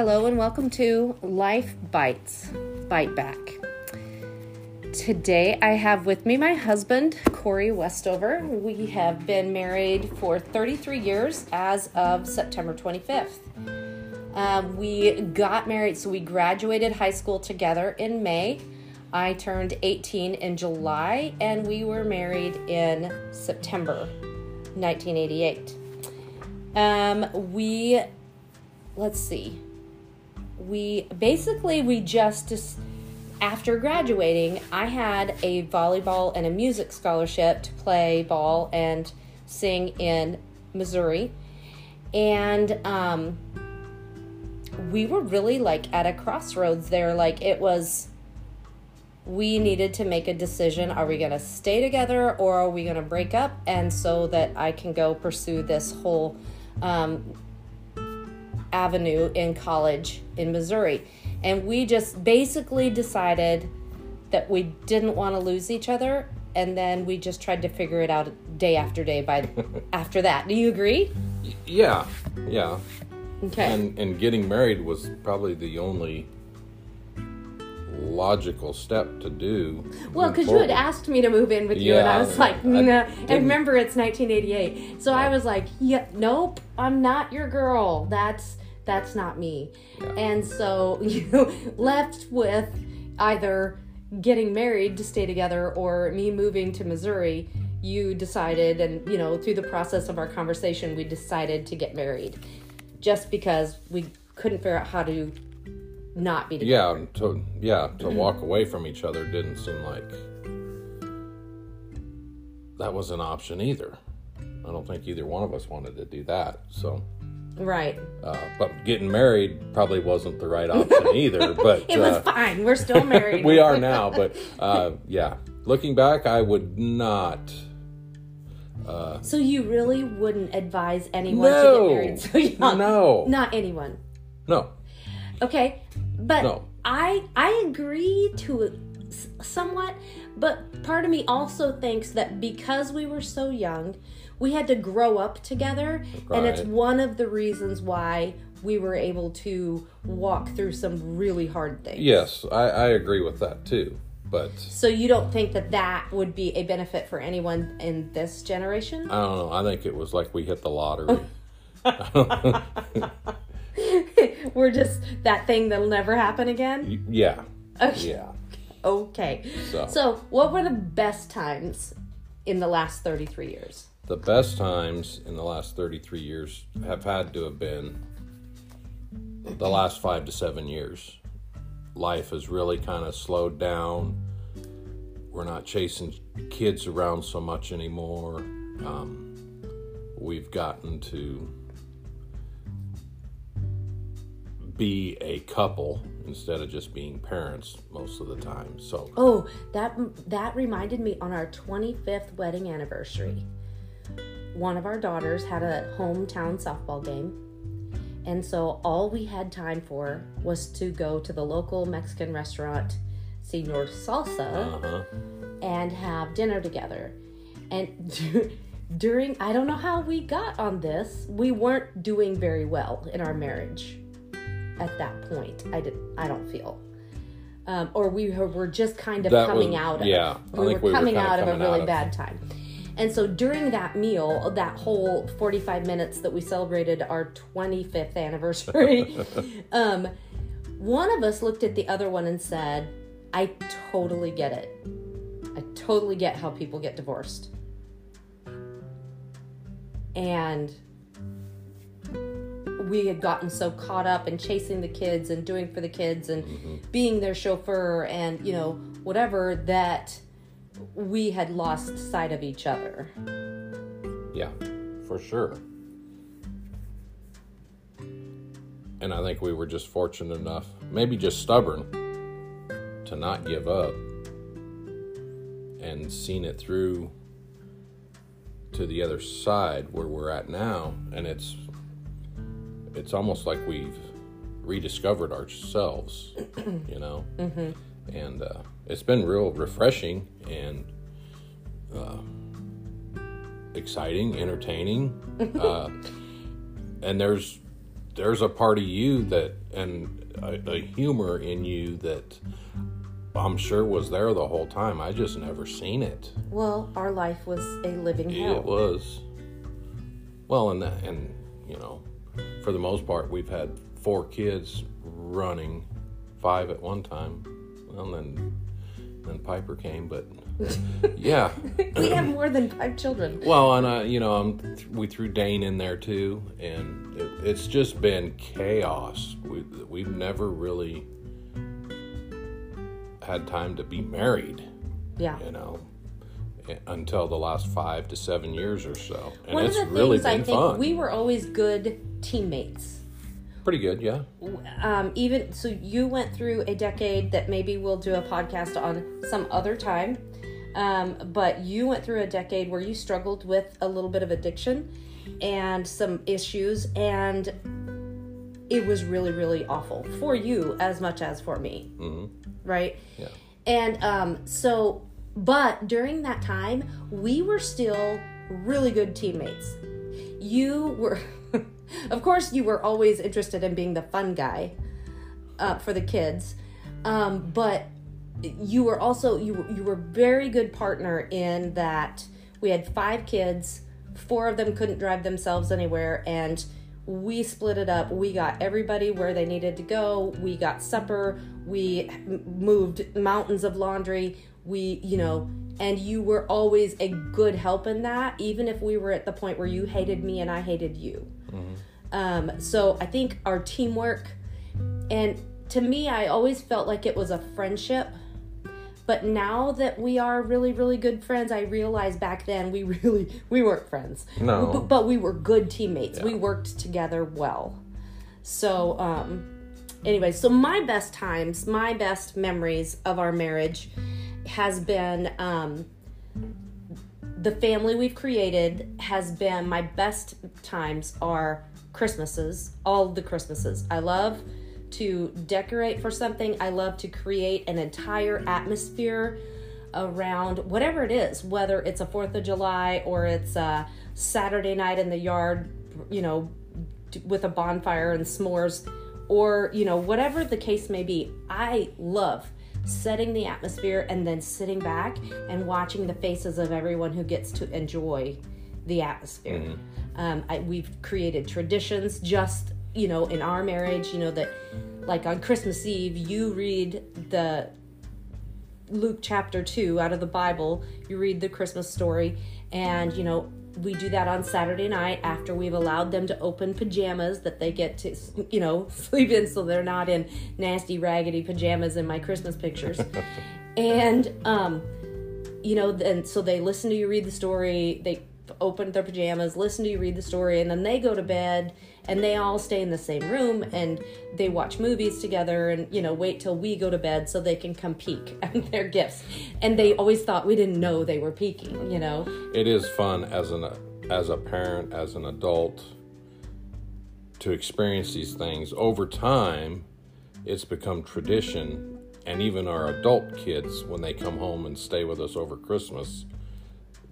Hello and welcome to Life Bites, Bite Back. Today I have with me my husband, Corey Westover. We have been married for 33 years as of September 25th. We got married, so we graduated high school together in May. I turned 18 in July, and we were married in September 1988. We just, after graduating, I had a volleyball and a music scholarship to play ball and sing in Missouri. And we were really at a crossroads there. We needed to make a decision. Are we going to stay together or are we going to break up? And so that I can go pursue this whole avenue in college in Missouri. And we just basically decided that we didn't want to lose each other, and then we just tried to figure it out day after day after that. Do you agree? Yeah. Okay. And getting married was probably the only logical step to do. Well, because you had asked me to move in with you, and I was nah. I remember it's 1988, so yeah. I was nope, I'm not your girl. That's not me. Yeah. And so you left with either getting married to stay together or me moving to Missouri. You decided, and through the process of our conversation, we decided to get married, just because we couldn't figure out how to not be together. To walk away from each other didn't seem like that was an option either. I don't think either one of us wanted to do that. So right. But getting married probably wasn't the right option either. But it was fine. We're still married. We are now. But looking back, I would not. So you really wouldn't advise anyone to get married so young? No, not anyone. No. Okay, but no. I agree to it somewhat, but part of me also thinks that because we were so young, we had to grow up together, right. And it's one of the reasons why we were able to walk through some really hard things. Yes, I agree with that too, but... So you don't think that would be a benefit for anyone in this generation? I don't know, I think it was we hit the lottery. I don't know. We're just that thing that'll never happen again? Yeah. Okay. Yeah. Okay. So what were the best times in the last 33 years? The best times in the last 33 years have had to have been the last 5 to 7 years. Life has really kind of slowed down. We're not chasing kids around so much anymore. We've gotten to be a couple instead of just being parents most of the time. So that reminded me, on our 25th wedding anniversary, one of our daughters had a hometown softball game, and so all we had time for was to go to the local Mexican restaurant Señor Salsa and have dinner together. And during, I don't know how we got on this, we weren't doing very well in our marriage at that point. I don't feel. Or we were just kind of coming out of a really bad time. And so during that meal, that whole 45 minutes that we celebrated our 25th anniversary, one of us looked at the other one and said, I totally get it. I totally get how people get divorced. And we had gotten so caught up in chasing the kids and doing for the kids and being their chauffeur and, whatever, that we had lost sight of each other. Yeah, for sure. And I think we were just fortunate enough, maybe just stubborn, to not give up and seen it through to the other side where we're at now. And it's almost like we've rediscovered ourselves, and it's been real refreshing and exciting, entertaining, and there's there's a part of you that, and a humor in you that I'm sure was there the whole time. I just never seen it. Well, our life was a living hell. It was. Well, and you know, for the most part, we've had 4 kids running, 5 at one time. Well, and then Piper came, but yeah. We have more than 5 children. Well, and we threw Dane in there too, and it's just been chaos. We've never really had time to be married. Yeah. You know, until the last 5 to 7 years or so. And one, it's of the really things been I think fun. We were always good teammates. Pretty good, yeah. Even so, you went through a decade that maybe we'll do a podcast on some other time. But you went through a decade where you struggled with a little bit of addiction and some issues, and it was really, really awful for you as much as for me, right? Yeah. And but during that time, we were still really good teammates. You were. Of course, you were always interested in being the fun guy for the kids, but you were also you were a very good partner in that we had 5 kids, 4 of them couldn't drive themselves anywhere, and we split it up. We got everybody where they needed to go. We got supper. We moved mountains of laundry. We, you know. And you were always a good help in that, even if we were at the point where you hated me and I hated you. Mm-hmm. So I think our teamwork, and to me, I always felt like it was a friendship. But now that we are really, really good friends, I realize back then we weren't friends. No. But we were good teammates. Yeah. We worked together well. So anyway, so my best times, my best memories of our marriage has been the family we've created has been my best times are Christmases, all the Christmases. I love to decorate for something. I love to create an entire atmosphere around whatever it is, whether it's a 4th of July or it's a Saturday night in the yard, you know, with a bonfire and s'mores, or, you know, whatever the case may be. I love setting the atmosphere and then sitting back and watching the faces of everyone who gets to enjoy the atmosphere. Mm-hmm. We've created traditions just, you know, in our marriage, you know, that like on Christmas Eve, you read the Luke chapter 2 out of the Bible, you read the Christmas story, and, you know, we do that on Saturday night after we've allowed them to open pajamas that they get to, you know, sleep in, so they're not in nasty, raggedy pajamas in my Christmas pictures. And, you know, and so they listen to you read the story, they open their pajamas, listen to you read the story, and then they go to bed, and they all stay in the same room, and they watch movies together, and, you know, wait till we go to bed so they can come peek at their gifts. And they always thought we didn't know they were peeking, you know. It is fun as a parent, as an adult, to experience these things. Over time, it's become tradition, and even our adult kids, when they come home and stay with us over Christmas,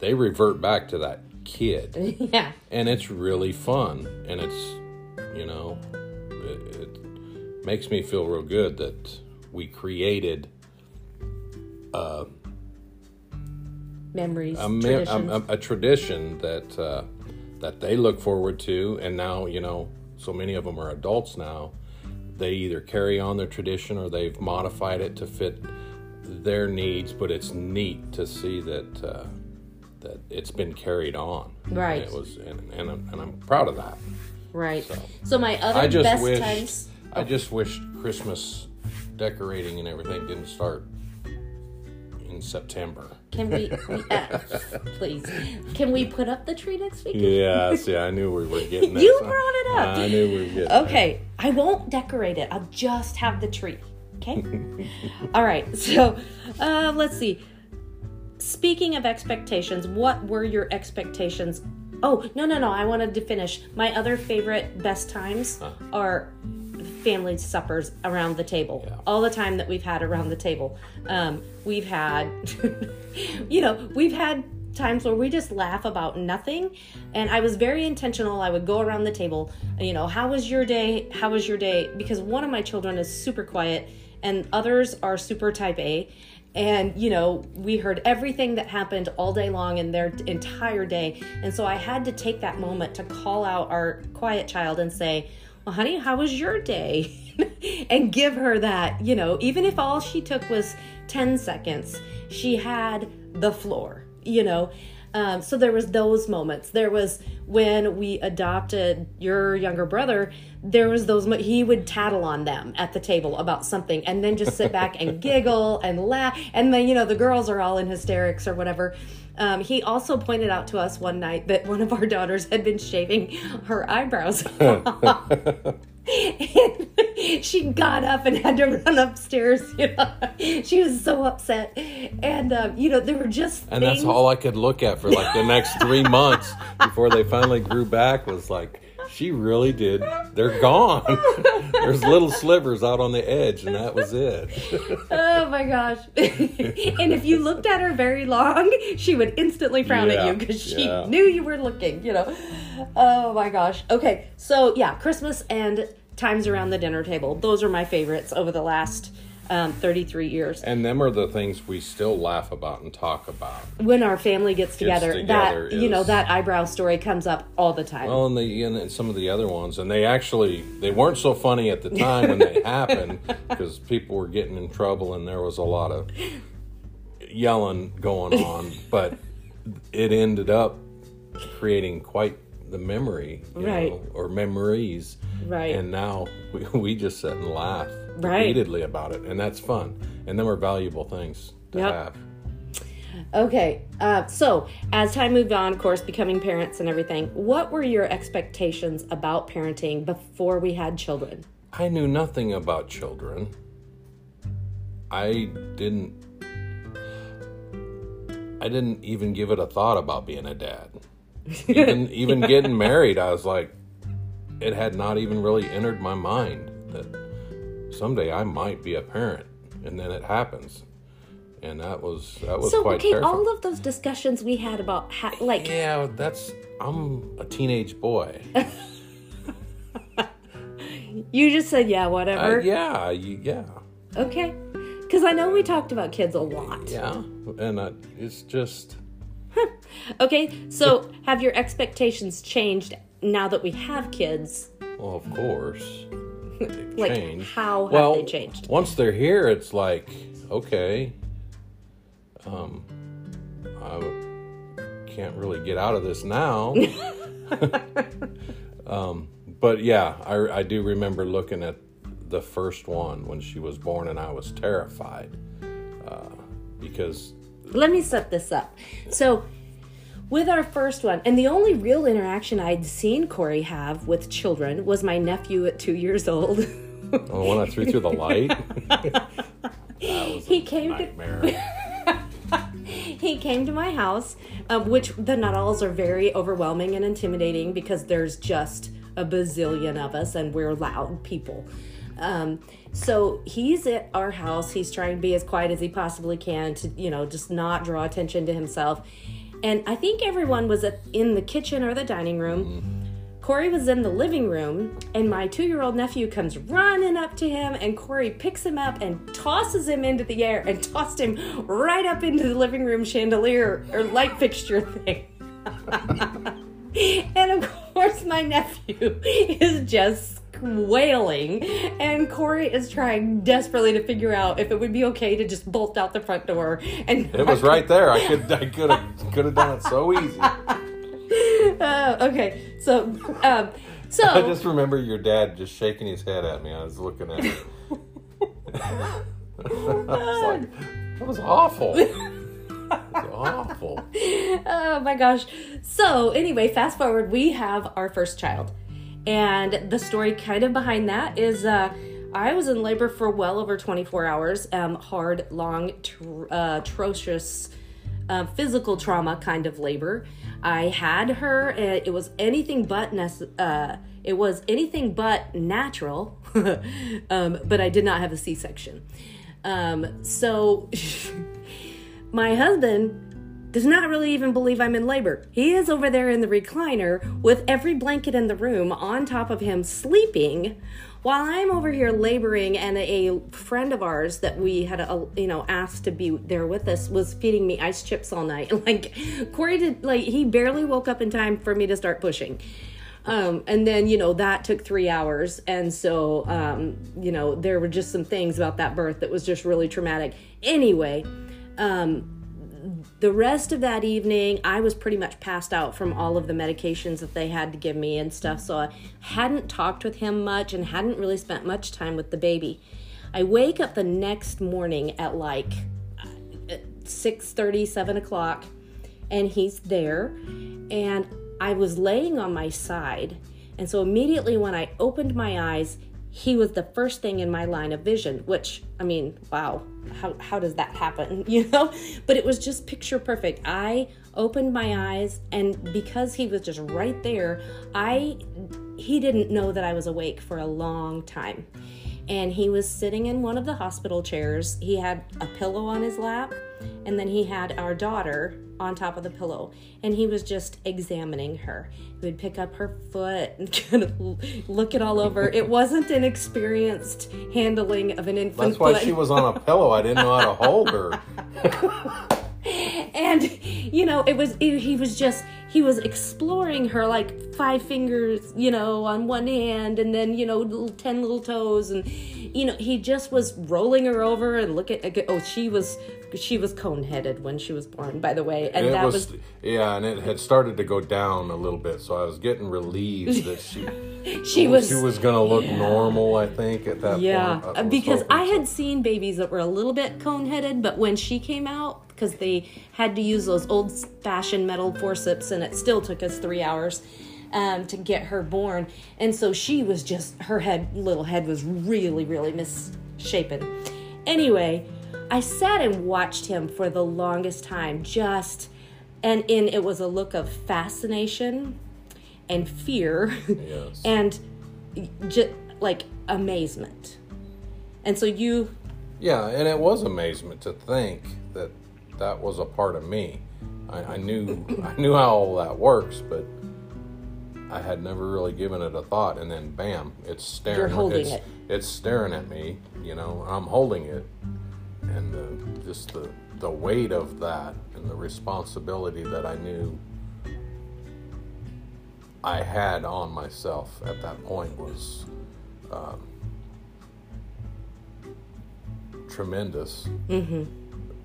they revert back to that kid. Yeah. And it's really fun. And it's, you know, it makes me feel real good that we created memories, a tradition that that they look forward to. And now, you know, so many of them are adults now. They either carry on their tradition or they've modified it to fit their needs. But it's neat to see that that it's been carried on. Right. And it was, and I'm proud of that. Right. So my other best times. I just wish Christmas decorating and everything didn't start in September. Can we, please, can we put up the tree next week? Yeah, see, I knew we were getting that. You brought it up. I knew we were getting it. Okay, that. I won't decorate it. I'll just have the tree. Okay? All right, so let's see. Speaking of expectations, what were your expectations? Oh, no. I wanted to finish. My other favorite best times are family suppers around the table. Yeah. All the time that we've had around the table. We've had, you know, times where we just laugh about nothing. And I was very intentional. I would go around the table, you know, how was your day? How was your day? Because one of my children is super quiet and others are super type A. And, you know, we heard everything that happened all day long in their entire day. And so I had to take that moment to call out our quiet child and say, well, honey, how was your day? And give her that, you know, even if all she took was 10 seconds, she had the floor, you know. So there was those moments. There was when we adopted your younger brother, there was those, he would tattle on them at the table about something and then just sit back and giggle and laugh. And then, you know, the girls are all in hysterics or whatever. He also pointed out to us one night that one of our daughters had been shaving her eyebrows off. And she got up and had to run upstairs. You know? She was so upset. And, you know, there were just and things. That's all I could look at for like the next 3 months before they finally grew back was like, she really did. They're gone. There's little slivers out on the edge, and that was it. Oh, my gosh. And if you looked at her very long, she would instantly frown at you because she knew you were looking, you know. Oh, my gosh. Okay. So, yeah, Christmas and times around the dinner table. Those are my favorites over the last 33 years. And them are the things we still laugh about and talk about. When our family gets together that, you know, that eyebrow story comes up all the time. Well, and some of the other ones. And they weren't so funny at the time when they happened because people were getting in trouble and there was a lot of yelling going on. But it ended up creating quite the memory, you know, or memories. Right. And now we just sit and laugh. Right. Repeatedly about it, and that's fun, and them are valuable things to have. Okay, so as time moved on, of course, becoming parents and everything, what were your expectations about parenting before we had children? I knew nothing about children. I didn't even give it a thought about being a dad. Even getting married, I was like, it had not even really entered my mind that someday I might be a parent, and then it happens, and that was so, quite terrifying. All of those discussions we had about I'm a teenage boy. You just said whatever. Okay, because I know we talked about kids a lot. It's just okay. So have your expectations changed now that we have kids? Well, of course. Like, how have they changed? Once they're here, it's like, okay, I can't really get out of this now. But yeah, I do remember looking at the first one when she was born, and I was terrified because... Let me set this up. So... with our first one, and the only real interaction I'd seen Corey have with children was my nephew at 2 years old. Oh, when I threw the light? He came to my house, which the Nuttalls are very overwhelming and intimidating because there's just a bazillion of us and we're loud people. So he's at our house. He's trying to be as quiet as he possibly can to, you know, just not draw attention to himself. And I think everyone was in the kitchen or the dining room. Mm-hmm. Corey was in the living room, and my 2-year-old nephew comes running up to him, and Corey picks him up and tosses him into the air and tossed him right up into the living room chandelier or light fixture thing. And of course, my nephew is just wailing, and Corey is trying desperately to figure out if it would be okay to just bolt out the front door. And it was right there. I could have done it so easy. Okay, so I just remember your dad just shaking his head at me. I was looking at him. I was like, that was awful. That's awful. Oh my gosh. So anyway, fast forward, we have our first child. And the story kind of behind that is I was in labor for well over 24 hours. Hard, long, atrocious physical trauma kind of labor. I had her. It was anything but natural. But I did not have a C-section. So my husband does not really even believe I'm in labor. He is over there in the recliner with every blanket in the room on top of him sleeping while I'm over here laboring, and a friend of ours that we had, asked to be there with us was feeding me ice chips all night. Like, Corey did, like, he barely woke up in time for me to start pushing. And then, that took 3 hours. And so, there were just some things about that birth that was just really traumatic. Anyway, the rest of that evening, I was pretty much passed out from all of the medications that they had to give me and stuff, so I hadn't talked with him much and hadn't really spent much time with the baby. I wake up the next morning at like 6:30, 7 o'clock, and he's there, and I was laying on my side, and so immediately when I opened my eyes, he was the first thing in my line of vision, which, I mean, wow, how does that happen, But it was just picture perfect. I opened my eyes, and because he was just right there, he didn't know that I was awake for a long time. And he was sitting in one of the hospital chairs. He had a pillow on his lap, and then he had our daughter on top of the pillow, and he was just examining her. He would pick up her foot and kind of look it all over. It wasn't an experienced handling of an infant. That's why foot. She was on a pillow. I didn't know how to hold her. And, he was exploring her, like 5 fingers, on one hand, and then, 10 little toes, and, he just was rolling her over and she was cone-headed when she was born, by the way. And that was... Yeah, and it had started to go down a little bit, so I was getting relieved that she was going to look normal, I think, at that point. Yeah, because I had seen babies that were a little bit cone-headed, but when she came out, because they had to use those old-fashioned metal forceps, and it still took us 3 hours to get her born. And so she was just... Her little head was really, really misshapen. Anyway... I sat and watched him for the longest time, it was a look of fascination and fear and just like amazement. And so you... Yeah, and it was amazement to think that that was a part of me. I knew how all that works, but I had never really given it a thought, and then bam, it's staring. You're holding it. It's staring at me, and I'm holding it. And the weight of that and the responsibility that I knew I had on myself at that point was tremendous. Mm-hmm.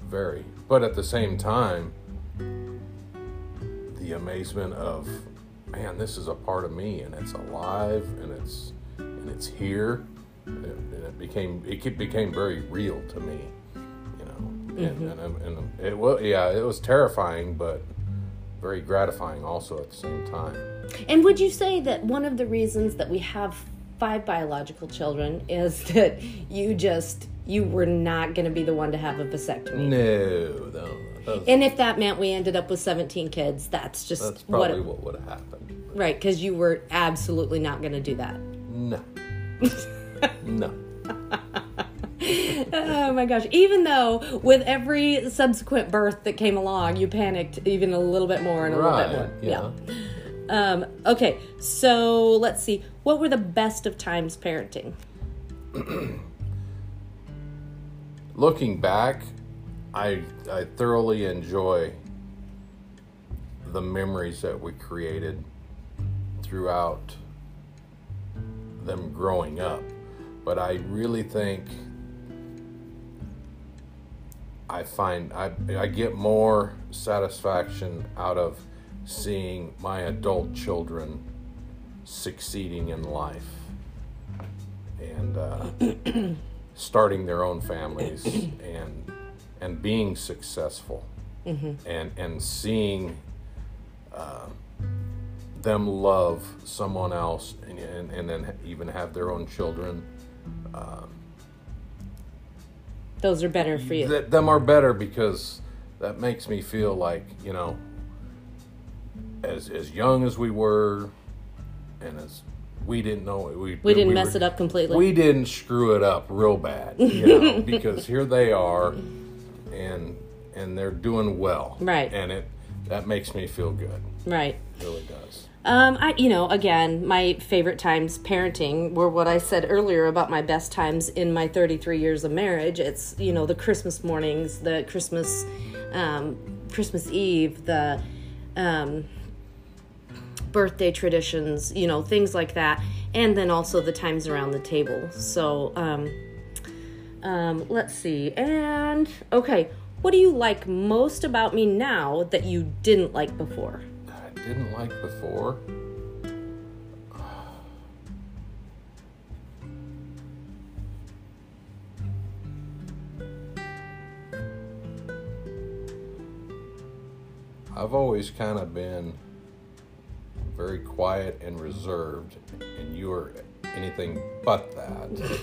Very. But at the same time, the amazement of, man, this is a part of me, and it's alive, and it's here, and it became very real to me. Mm-hmm. And it was, it was terrifying, but very gratifying also at the same time. And would you say that one of the reasons that we have 5 biological children is that you were not going to be the one to have a vasectomy? No. And if that meant we ended up with 17 kids, that's probably what would have happened. Right, because you were absolutely not going to do that. No. No. Oh my gosh. Even though with every subsequent birth that came along, you panicked even a little bit more and a little bit more. Yeah. Okay. So let's see. What were the best of times parenting? Looking back, I thoroughly enjoy the memories that we created throughout them growing up. But I really think I get more satisfaction out of seeing my adult children succeeding in life and starting their own families and being successful. Mm-hmm. and seeing them love someone else and then even have their own children. Those are better for you. Them are better because that makes me feel like, as young as we were, and as we didn't know... We didn't mess it up completely. We didn't screw it up real bad, because here they are, and and they're doing well. Right. And that makes me feel good. Right. It really does. Again, my favorite times parenting were what I said earlier about my best times in my 33 years of marriage. It's, the Christmas mornings, the Christmas Eve, the birthday traditions, things like that. And then also the times around the table. So, let's see. And, okay, what do you like most about me now that you didn't like before? Didn't like before. I've always kind of been very quiet and reserved, and you are anything but that.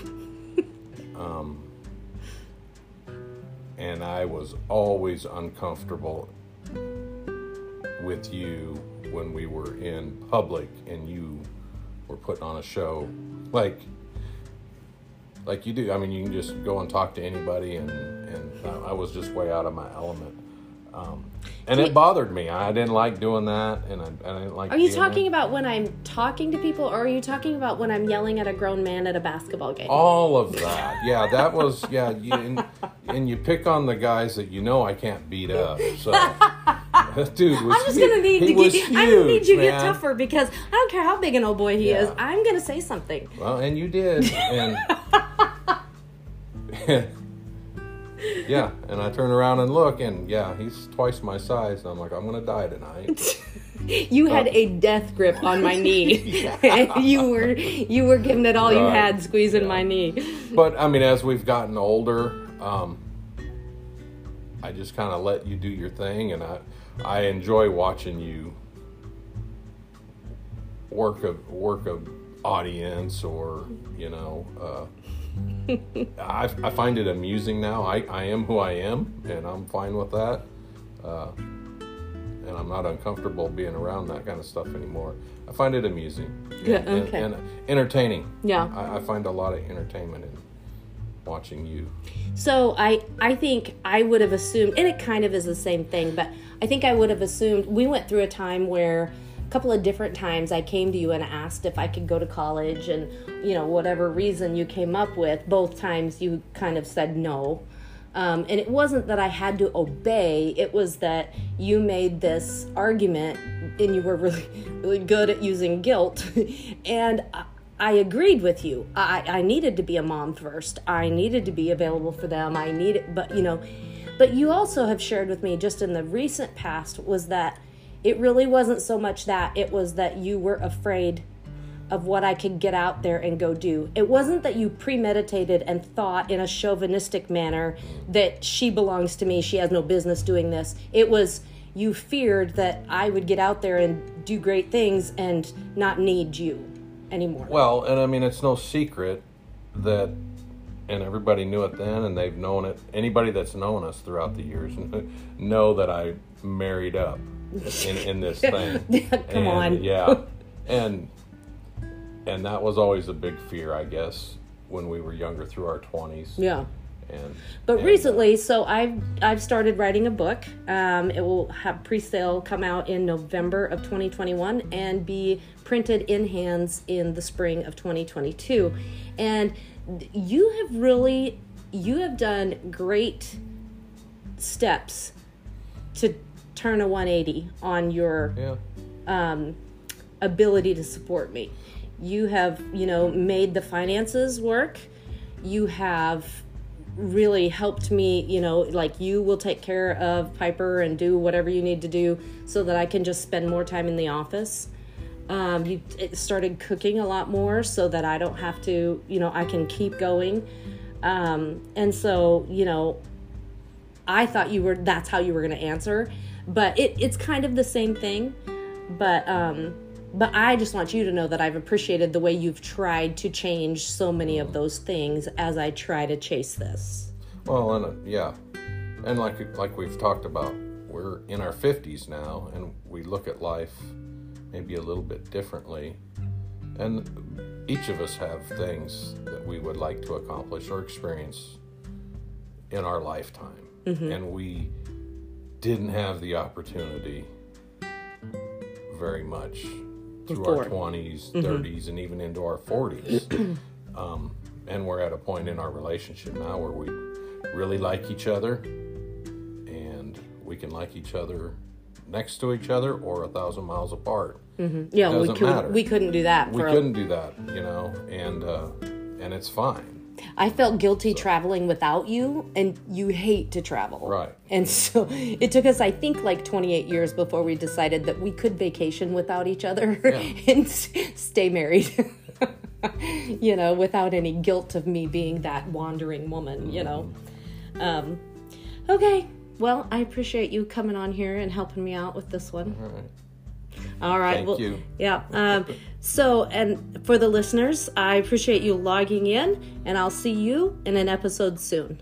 And I was always uncomfortable with you when we were in public and you were putting on a show like you do. I mean, you can just go and talk to anybody, and I was just way out of my element. And it bothered me. I didn't like doing that, and I didn't like... Are you talking about when I'm talking to people, or are you talking about when I'm yelling at a grown man at a basketball game? All of that. Yeah, that was... Yeah, and you pick on the guys that I can't beat up, so... Dude, I'm gonna need you to get tougher, because I don't care how big an old boy he is. I'm gonna say something. Well, and you did, and yeah. And I turn around and look, and he's twice my size, and I'm like, I'm gonna die tonight. You had a death grip on my knee. You were giving it all you had, squeezing my knee. But I mean, as we've gotten older, I just kind of let you do your thing, and I enjoy watching you work of audience, or I find it amusing now. I am who I am, and I'm fine with that, and I'm not uncomfortable being around that kind of stuff anymore. I find it amusing, and entertaining. Yeah, I find a lot of entertainment in watching you. So I think I would have assumed, and it kind of is the same thing, but I think I would have assumed, we went through a time where a couple of different times I came to you and asked if I could go to college, and whatever reason you came up with, both times you kind of said no. And it wasn't that I had to obey, it was that you made this argument, and you were really, really good at using guilt, and I agreed with you. I needed to be a mom first. I needed to be available for them. I needed, but you also have shared with me just in the recent past was that it really wasn't so much that, it was that you were afraid of what I could get out there and go do. It wasn't that you premeditated and thought in a chauvinistic manner that she belongs to me, she has no business doing this. It was you feared that I would get out there and do great things and not need you anymore. Well, and I mean, it's no secret that, and everybody knew it then, and they've known it, anybody that's known us throughout the years know that I married up in this thing. Come on. Yeah. And that was always a big fear, I guess, when we were younger, through our 20s. Yeah. But recently, so I've started writing a book. It will have pre-sale come out in November of 2021 and be printed in hands in the spring of 2022. And you have done great steps to turn a 180 on your ability to support me. You have, made the finances work. You have really helped me, you will take care of Piper and do whatever you need to do so that I can just spend more time in the office. You started cooking a lot more so that I don't have to, I can keep going. And so, I thought that's how you were going to answer, but it's kind of the same thing. But I just want you to know that I've appreciated the way you've tried to change so many of those things as I try to chase this. Well, and and like we've talked about, we're in our 50s now, and we look at life maybe a little bit differently. And each of us have things that we would like to accomplish or experience in our lifetime, and we didn't have the opportunity very much through our 20s, 30s, and even into our 40s. And we're at a point in our relationship now where we really like each other, and we can like each other next to each other or 1,000 miles apart. Yeah, we couldn't do that. You know, and it's fine. I felt guilty traveling without you, and you hate to travel. Right. And so it took us, I think, like 28 years before we decided that we could vacation without each other and stay married, you know, without any guilt of me being that wandering woman, you know. Okay. Well, I appreciate you coming on here and helping me out with this one. All right. Thank you. Yeah. So, and for the listeners, I appreciate you logging in, and I'll see you in an episode soon.